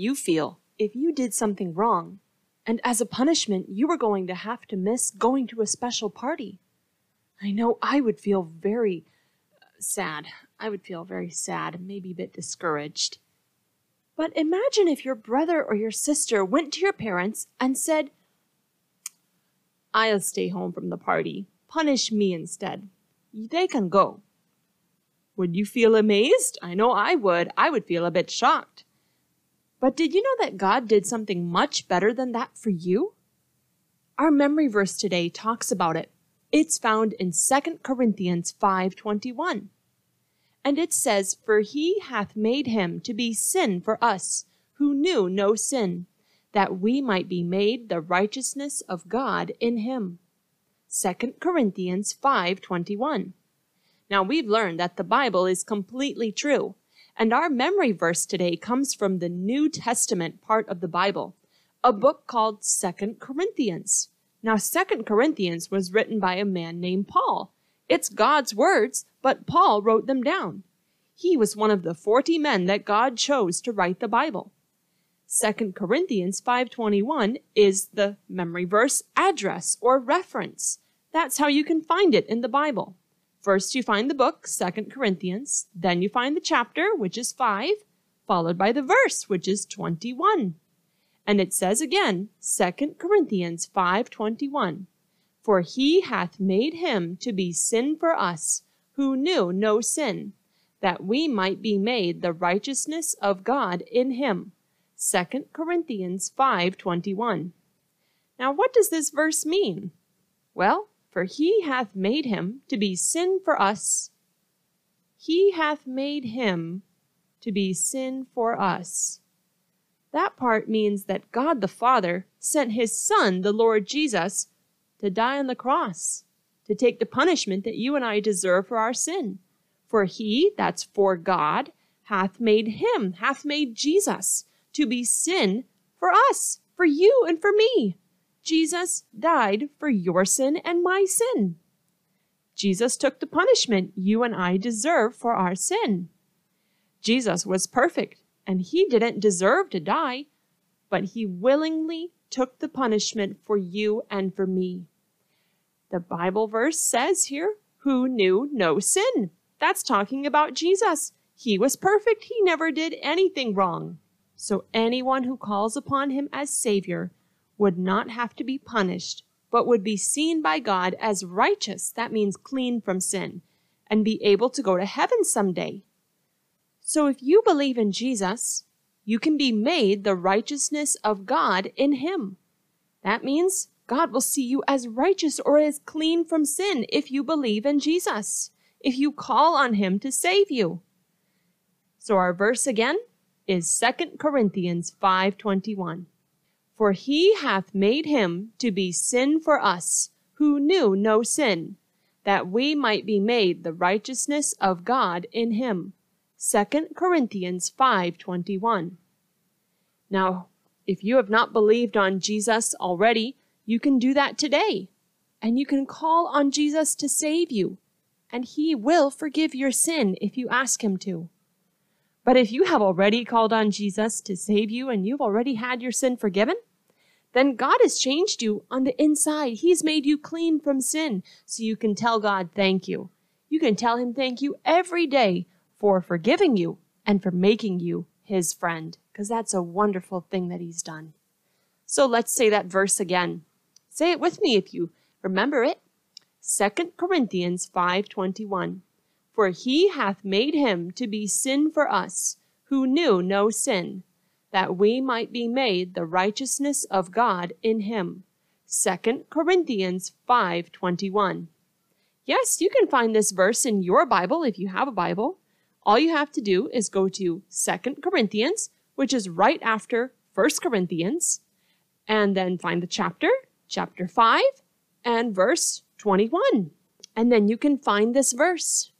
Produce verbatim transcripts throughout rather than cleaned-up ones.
you feel if you did something wrong, and as a punishment, you were going to have to miss going to a special party. I know I would feel very sad. I would feel very sad, maybe a bit discouraged. But imagine if your brother or your sister went to your parents and said, I'll stay home from the party. Punish me instead. They can go. Would you feel amazed? I know I would. I would feel a bit shocked. But did you know that God did something much better than that for you? Our memory verse today talks about it. It's found in Second Corinthians five twenty-one. And it says, For he hath made him to be sin for us, who knew no sin, that we might be made the righteousness of God in him. Second Corinthians five twenty-one. Now we've learned that the Bible is completely true, and our memory verse today comes from the New Testament part of the Bible, a book called Second Corinthians. Now, Second Corinthians was written by a man named Paul. It's God's words, but Paul wrote them down. He was one of the forty men that God chose to write the Bible. Second Corinthians five twenty-one is the memory verse address or reference. That's how you can find it in the Bible. First you find the book, Second Corinthians, then you find the chapter, which is five, followed by the verse, which is twenty-one. And it says again, Second Corinthians five twenty-one, For he hath made him to be sin for us, who knew no sin, that we might be made the righteousness of God in him. Second Corinthians five twenty-one. Now what does this verse mean? Well, for he hath made him to be sin for us. He hath made him to be sin for us. That part means that God the Father sent his Son, the Lord Jesus, to die on the cross, to take the punishment that you and I deserve for our sin. For he, that's for God, hath made him, hath made Jesus, to be sin for us, for you and for me. Jesus died for your sin and my sin. Jesus took the punishment you and I deserve for our sin. Jesus was perfect. And he didn't deserve to die, but he willingly took the punishment for you and for me. The Bible verse says here, who knew no sin. That's talking about Jesus. He was perfect. He never did anything wrong. So anyone who calls upon him as Savior would not have to be punished, but would be seen by God as righteous. That means clean from sin, and be able to go to heaven someday. So if you believe in Jesus, you can be made the righteousness of God in him. That means God will see you as righteous or as clean from sin if you believe in Jesus, if you call on him to save you. So our verse again is Second Corinthians five twenty-one. For he hath made him to be sin for us, who knew no sin, that we might be made the righteousness of God in him. Second Corinthians five twenty-one. Now, if you have not believed on Jesus already, you can do that today. And you can call on Jesus to save you. And he will forgive your sin if you ask him to. But if you have already called on Jesus to save you and you've already had your sin forgiven, then God has changed you on the inside. He's made you clean from sin so you can tell God thank you. You can tell him thank you every day for forgiving you and for making you his friend, because that's a wonderful thing that he's done. So let's say that verse again. Say it with me if you remember it. Second Corinthians five twenty-one. For he hath made him to be sin for us, who knew no sin, that we might be made the righteousness of God in him. Second Corinthians five twenty-one. Yes, you can find this verse in your Bible if you have a Bible. All you have to do is go to Second Corinthians, which is right after First Corinthians, and then find the chapter, chapter five, and verse twenty-one. And then you can find this verse.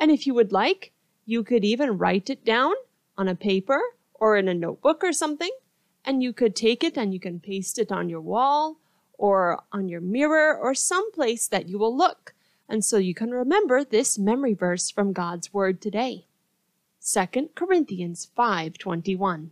And if you would like, you could even write it down on a paper or in a notebook or something, and you could take it and you can paste it on your wall or on your mirror or someplace that you will look. And so you can remember this memory verse from God's Word today. Second Corinthians five twenty-one.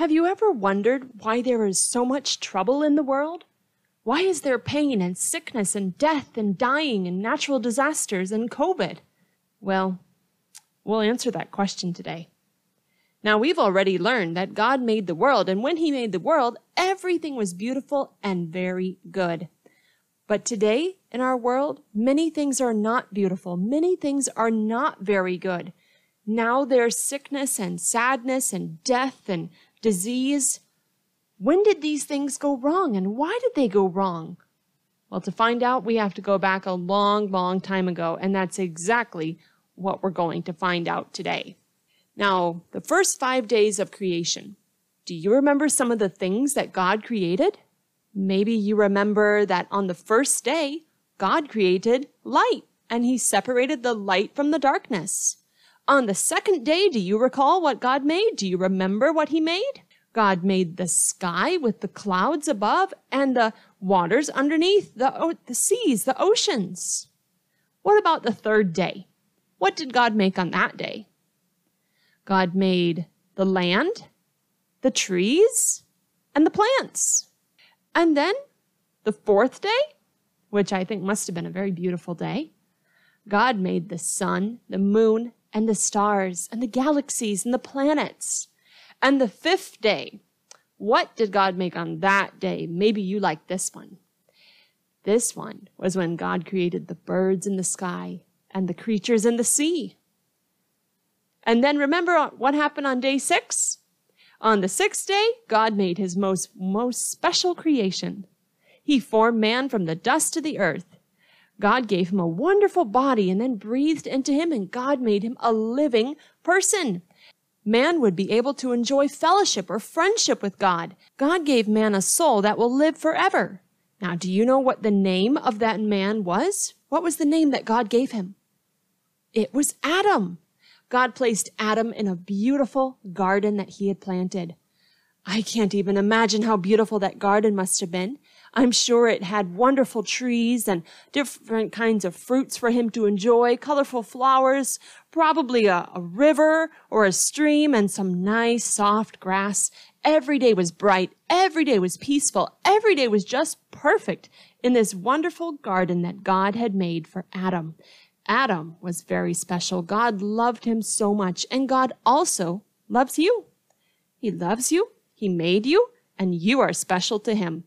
Have you ever wondered why there is so much trouble in the world? Why is there pain and sickness and death and dying and natural disasters and COVID? Well, we'll answer that question today. Now, we've already learned that God made the world, and when he made the world, everything was beautiful and very good. But today, in our world, many things are not beautiful. Many things are not very good. Now there's sickness and sadness and death and disease. When did these things go wrong, and why did they go wrong? Well, to find out, we have to go back a long, long time ago, and that's exactly what we're going to find out today. Now, the first five days of creation, do you remember some of the things that God created? Maybe you remember that on the first day, God created light, and he separated the light from the darkness. On the second day, do you recall what God made? Do you remember what he made? God made the sky with the clouds above and the waters underneath, the, the seas, the oceans. What about the third day? What did God make on that day? God made the land, the trees, and the plants. And then the fourth day, which I think must have been a very beautiful day, God made the sun, the moon, and the stars, and the galaxies, and the planets. And the fifth day, what did God make on that day? Maybe you like this one. This one was when God created the birds in the sky and the creatures in the sea. And then remember what happened on day six? On the sixth day, God made his most, most special creation. He formed man from the dust of the earth. God gave him a wonderful body and then breathed into him, and God made him a living person. Man would be able to enjoy fellowship or friendship with God. God gave man a soul that will live forever. Now, do you know what the name of that man was? What was the name that God gave him? It was Adam. God placed Adam in a beautiful garden that he had planted. I can't even imagine how beautiful that garden must have been. I'm sure it had wonderful trees and different kinds of fruits for him to enjoy, colorful flowers, probably a, a river or a stream, and some nice soft grass. Every day was bright. Every day was peaceful. Every day was just perfect in this wonderful garden that God had made for Adam. Adam was very special. God loved him so much, and God also loves you. He loves you, he made you, and you are special to him.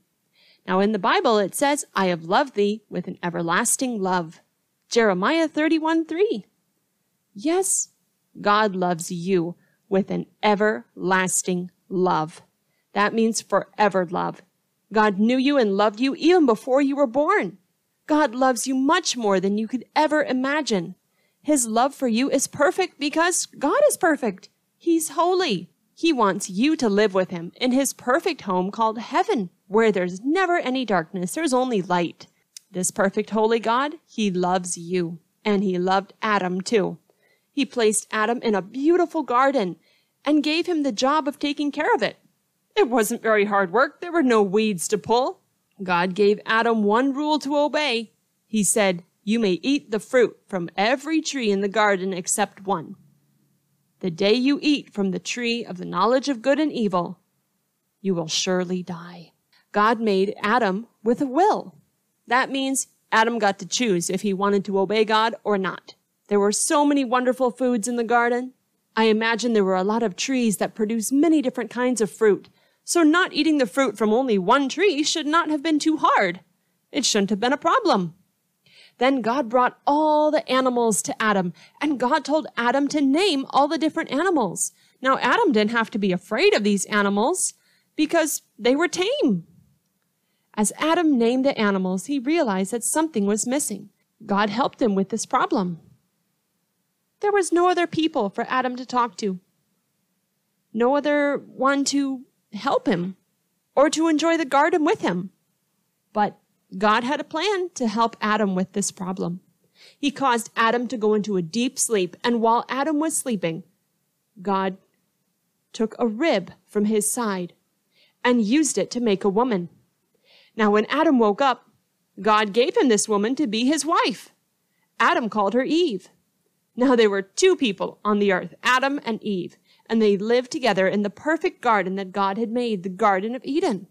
Now in the Bible it says, I have loved thee with an everlasting love. Jeremiah thirty-one three. Yes, God loves you with an everlasting love. That means forever love. God knew you and loved you even before you were born. God loves you much more than you could ever imagine. His love for you is perfect because God is perfect. He's holy. He wants you to live with him in his perfect home called heaven, where there's never any darkness. There's only light. This perfect holy God, he loves you. And he loved Adam too. He placed Adam in a beautiful garden and gave him the job of taking care of it. It wasn't very hard work. There were no weeds to pull. God gave Adam one rule to obey. He said, you may eat the fruit from every tree in the garden except one. The day you eat from the tree of the knowledge of good and evil, you will surely die. God made Adam with a will. That means Adam got to choose if he wanted to obey God or not. There were so many wonderful foods in the garden. I imagine there were a lot of trees that produced many different kinds of fruit. So not eating the fruit from only one tree should not have been too hard. It shouldn't have been a problem. Then God brought all the animals to Adam, and God told Adam to name all the different animals. Now, Adam didn't have to be afraid of these animals because they were tame. As Adam named the animals, he realized that something was missing. God helped him with this problem. There was no other people for Adam to talk to, no other one to help him or to enjoy the garden with him. But God had a plan to help Adam with this problem. He caused Adam to go into a deep sleep, and while Adam was sleeping, God took a rib from his side and used it to make a woman. Now, when Adam woke up, God gave him this woman to be his wife. Adam called her Eve. Now there were two people on the earth, Adam and Eve, and they lived together in the perfect garden that God had made, the Garden of Eden.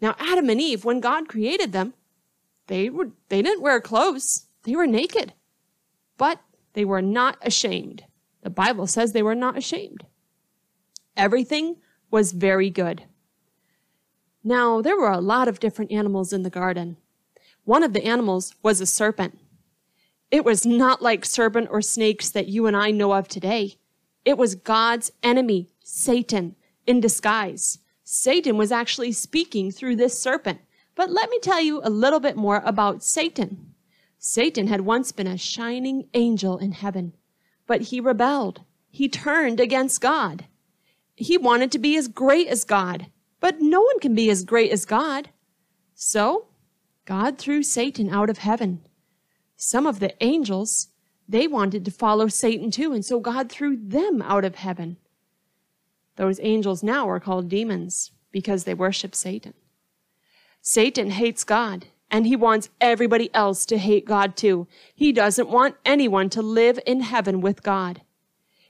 Now Adam and Eve, when God created them, they were they didn't wear clothes. They were naked, but they were not ashamed. The Bible says they were not ashamed. Everything was very good. Now, there were a lot of different animals in the garden. One of the animals was a serpent. It was not like serpent or snakes that you and I know of today. It was God's enemy, Satan, in disguise. Satan was actually speaking through this serpent. But let me tell you a little bit more about Satan. Satan had once been a shining angel in heaven, but he rebelled. He turned against God. He wanted to be as great as God, but no one can be as great as God. So God threw Satan out of heaven. Some of the angels, they wanted to follow Satan too, and so God threw them out of heaven. Those angels now are called demons because they worship Satan. Satan hates God, and he wants everybody else to hate God too. He doesn't want anyone to live in heaven with God.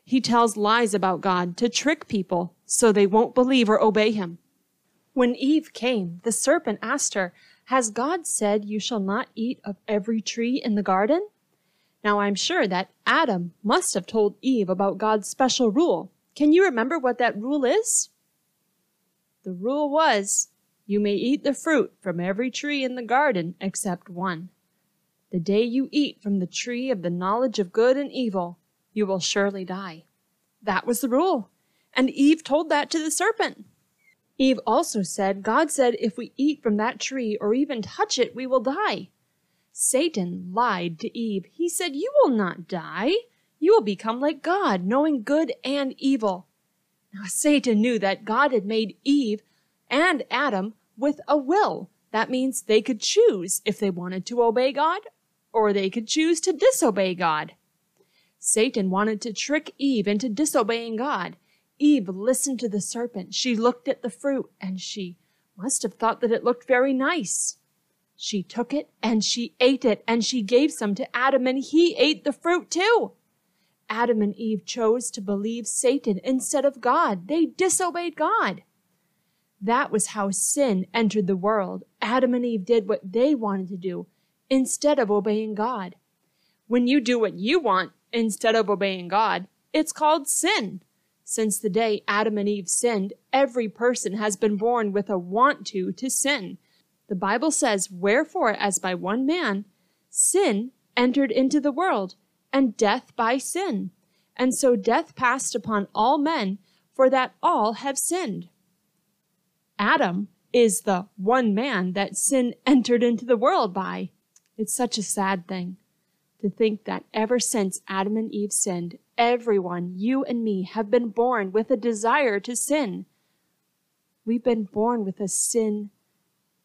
He tells lies about God to trick people so they won't believe or obey him. When Eve came, the serpent asked her, "Has God said you shall not eat of every tree in the garden?" Now I'm sure that Adam must have told Eve about God's special rule. Can you remember what that rule is? The rule was, "You may eat the fruit from every tree in the garden except one. The day you eat from the tree of the knowledge of good and evil, you will surely die." That was the rule, and Eve told that to the serpent. Eve also said, God said if we eat from that tree or even touch it, we will die. Satan lied to Eve. He said, "You will not die. You will become like God, knowing good and evil." Now Satan knew that God had made Eve and Adam with a will. That means they could choose if they wanted to obey God or they could choose to disobey God. Satan wanted to trick Eve into disobeying God. Eve listened to the serpent. She looked at the fruit, and she must have thought that it looked very nice. She took it, and she ate it, and she gave some to Adam, and he ate the fruit too. Adam and Eve chose to believe Satan instead of God. They disobeyed God. That was how sin entered the world. Adam and Eve did what they wanted to do instead of obeying God. When you do what you want instead of obeying God, it's called sin. Since the day Adam and Eve sinned, every person has been born with a want to to sin. The Bible says, "Wherefore, as by one man, sin entered into the world, and death by sin. And so death passed upon all men, for that all have sinned." Adam is the one man that sin entered into the world by. It's such a sad thing to think that ever since Adam and Eve sinned, everyone, you and me, have been born with a desire to sin. We've been born with a sin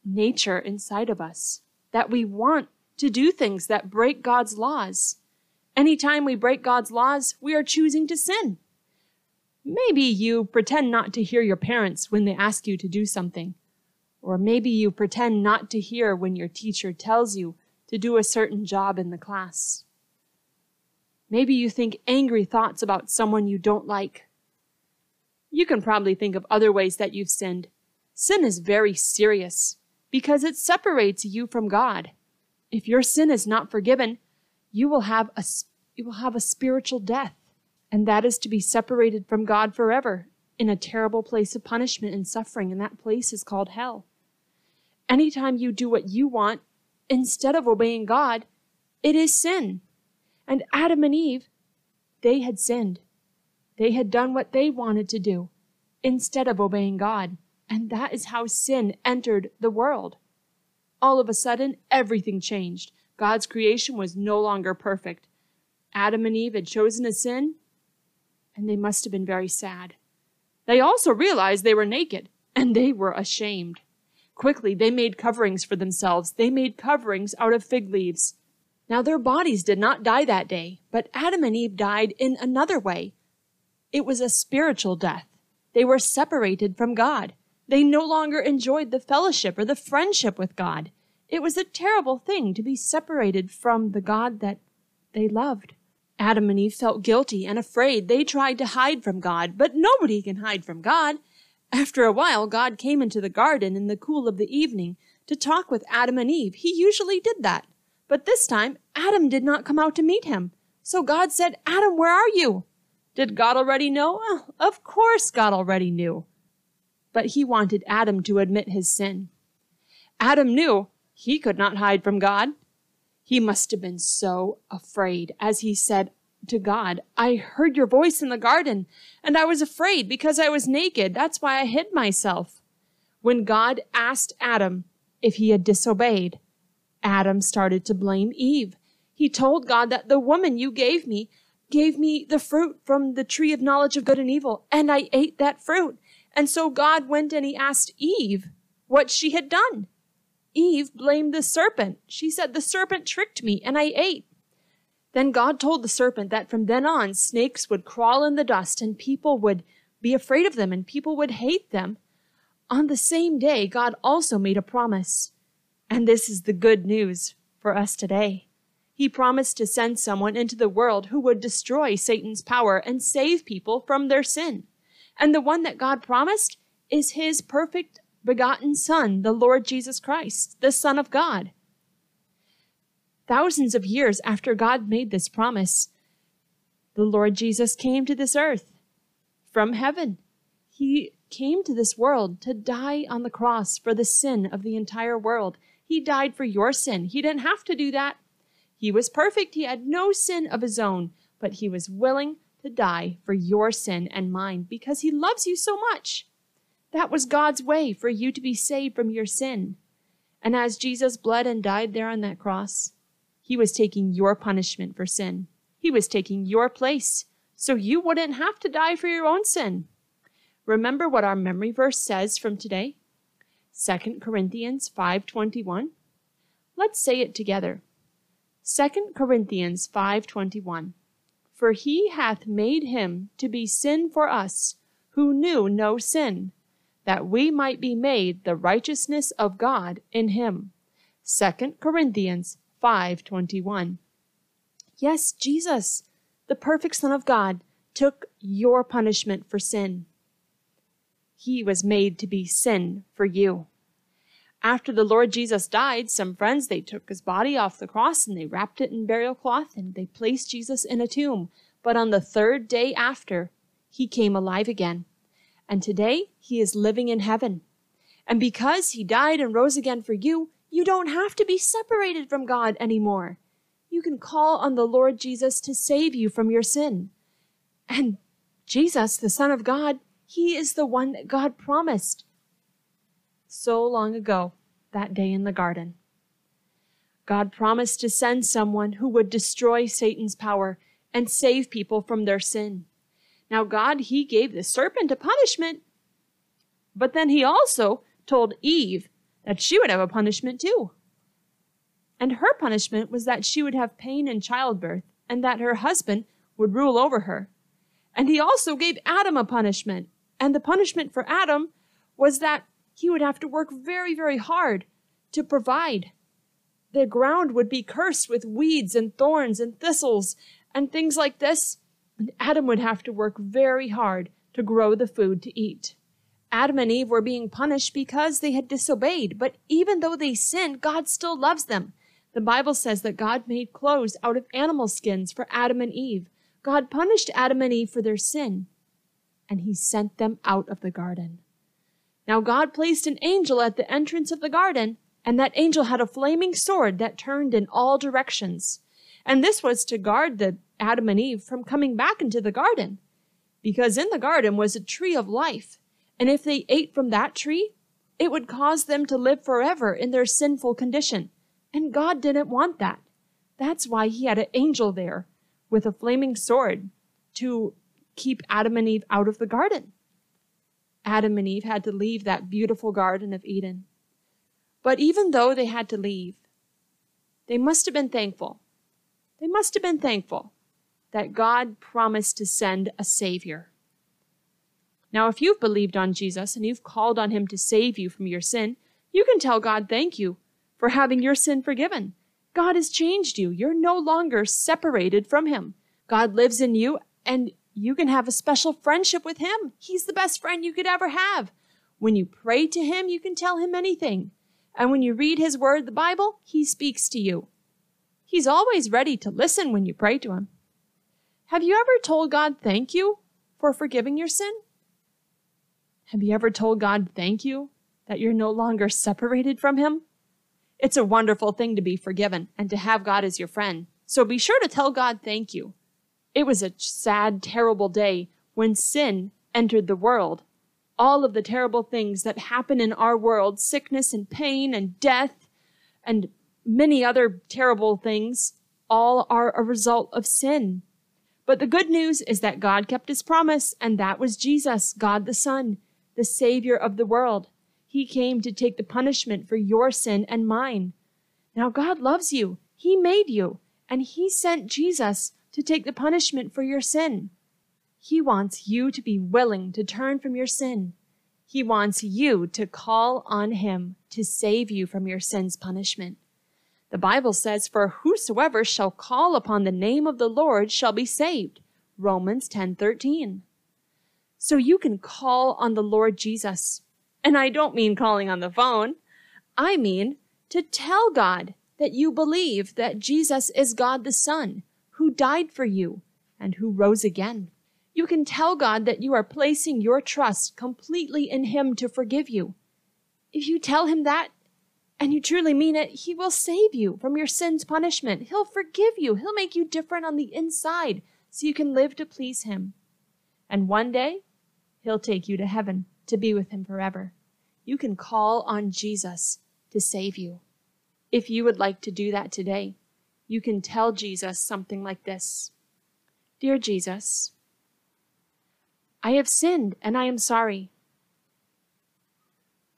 nature inside of us, that we want to do things that break God's laws. Anytime we break God's laws, we are choosing to sin. Maybe you pretend not to hear your parents when they ask you to do something. Or maybe you pretend not to hear when your teacher tells you to do a certain job in the class. Maybe you think angry thoughts about someone you don't like. You can probably think of other ways that you've sinned. Sin is very serious because it separates you from God. If your sin is not forgiven, you will have a, you will have a spiritual death, and that is to be separated from God forever in a terrible place of punishment and suffering, and that place is called hell. Anytime you do what you want instead of obeying God, it is sin. And Adam and Eve, they had sinned. They had done what they wanted to do instead of obeying God. And that is how sin entered the world. All of a sudden, everything changed. God's creation was no longer perfect. Adam and Eve had chosen a sin, and they must have been very sad. They also realized they were naked, and they were ashamed. Quickly, they made coverings for themselves. They made coverings out of fig leaves. Now, their bodies did not die that day, but Adam and Eve died in another way. It was a spiritual death. They were separated from God. They no longer enjoyed the fellowship or the friendship with God. It was a terrible thing to be separated from the God that they loved. Adam and Eve felt guilty and afraid. They tried to hide from God, but nobody can hide from God. After a while, God came into the garden in the cool of the evening to talk with Adam and Eve. He usually did that. But this time, Adam did not come out to meet him. So God said, "Adam, where are you?" Did God already know? Oh, of course God already knew. But he wanted Adam to admit his sin. Adam knew he could not hide from God. He must have been so afraid as he said to God, "I heard your voice in the garden, and I was afraid because I was naked. That's why I hid myself." When God asked Adam if he had disobeyed, Adam started to blame Eve. He told God that the woman you gave me gave me the fruit from the tree of knowledge of good and evil, and I ate that fruit. And so God went and he asked Eve what she had done. Eve blamed the serpent. She said, "The serpent tricked me and I ate." Then God told the serpent that from then on, snakes would crawl in the dust and people would be afraid of them and people would hate them. On the same day, God also made a promise. And this is the good news for us today. He promised to send someone into the world who would destroy Satan's power and save people from their sin. And the one that God promised is his perfect begotten Son, the Lord Jesus Christ, the Son of God. Thousands of years after God made this promise, the Lord Jesus came to this earth from heaven. He came to this world to die on the cross for the sin of the entire world. He died for your sin. He didn't have to do that. He was perfect. He had no sin of his own, but he was willing to die for your sin and mine because he loves you so much. That was God's way for you to be saved from your sin. And as Jesus bled and died there on that cross, he was taking your punishment for sin. He was taking your place so you wouldn't have to die for your own sin. Remember what our memory verse says from today? Second Corinthians five twenty-one. Let's say it together. Second Corinthians five twenty-one. "For he hath made him to be sin for us, who knew no sin, that we might be made the righteousness of God in him." Second Corinthians five twenty-one. Yes, Jesus, the perfect Son of God, took your punishment for sin. He was made to be sin for you. After the Lord Jesus died, some friends, they took his body off the cross and they wrapped it in burial cloth and they placed Jesus in a tomb. But on the third day after, he came alive again. And today, he is living in heaven. And because he died and rose again for you, you don't have to be separated from God anymore. You can call on the Lord Jesus to save you from your sin. And Jesus, the Son of God, he is the one that God promised so long ago, that day in the garden. God promised to send someone who would destroy Satan's power and save people from their sin. Now, God, he gave the serpent a punishment, but then he also told Eve that she would have a punishment too. And her punishment was that she would have pain in childbirth and that her husband would rule over her. And he also gave Adam a punishment. And the punishment for Adam was that he would have to work very, very hard to provide. The ground would be cursed with weeds and thorns and thistles and things like this. And Adam would have to work very hard to grow the food to eat. Adam and Eve were being punished because they had disobeyed, but even though they sinned, God still loves them. The Bible says that God made clothes out of animal skins for Adam and Eve. God punished Adam and Eve for their sin, and he sent them out of the garden. Now God placed an angel at the entrance of the garden, and that angel had a flaming sword that turned in all directions. And this was to guard the Adam and Eve from coming back into the garden, because in the garden was a tree of life, and if they ate from that tree, it would cause them to live forever in their sinful condition, and God didn't want that. That's why he had an angel there with a flaming sword to keep Adam and Eve out of the garden. Adam and Eve had to leave that beautiful Garden of Eden. But even though they had to leave, they must have been thankful. They must have been thankful that God promised to send a Savior. Now, if you've believed on Jesus and you've called on him to save you from your sin, you can tell God thank you for having your sin forgiven. God has changed you. You're no longer separated from him. God lives in you, and you can have a special friendship with him. He's the best friend you could ever have. When you pray to him, you can tell him anything. And when you read his word, the Bible, he speaks to you. He's always ready to listen when you pray to him. Have you ever told God thank you for forgiving your sin? Have you ever told God thank you that you're no longer separated from him? It's a wonderful thing to be forgiven and to have God as your friend. So be sure to tell God thank you. It was a sad, terrible day when sin entered the world. All of the terrible things that happen in our world, sickness and pain and death and many other terrible things, all are a result of sin. But the good news is that God kept his promise, and that was Jesus, God the Son, the Savior of the world. He came to take the punishment for your sin and mine. Now God loves you. He made you, and he sent Jesus to take the punishment for your sin. He wants you to be willing to turn from your sin. He wants you to call on him to save you from your sin's punishment. The Bible says, "For whosoever shall call upon the name of the Lord shall be saved." Romans ten thirteen. So you can call on the Lord Jesus. And I don't mean calling on the phone. I mean to tell God that you believe that Jesus is God the Son, who died for you and who rose again. You can tell God that you are placing your trust completely in him to forgive you. If you tell him that, and you truly mean it, he will save you from your sin's punishment. He'll forgive you. He'll make you different on the inside so you can live to please him. And one day, he'll take you to heaven to be with him forever. You can call on Jesus to save you. If you would like to do that today, you can tell Jesus something like this. Dear Jesus, I have sinned and I am sorry.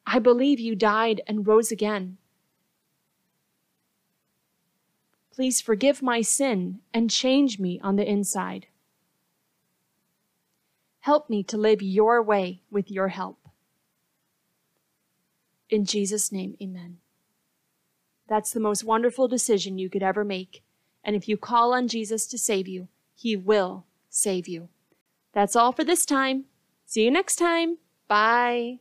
I believe you died and rose again. Please forgive my sin and change me on the inside. Help me to live your way with your help. In Jesus' name, amen. That's the most wonderful decision you could ever make. And if you call on Jesus to save you, he will save you. That's all for this time. See you next time. Bye.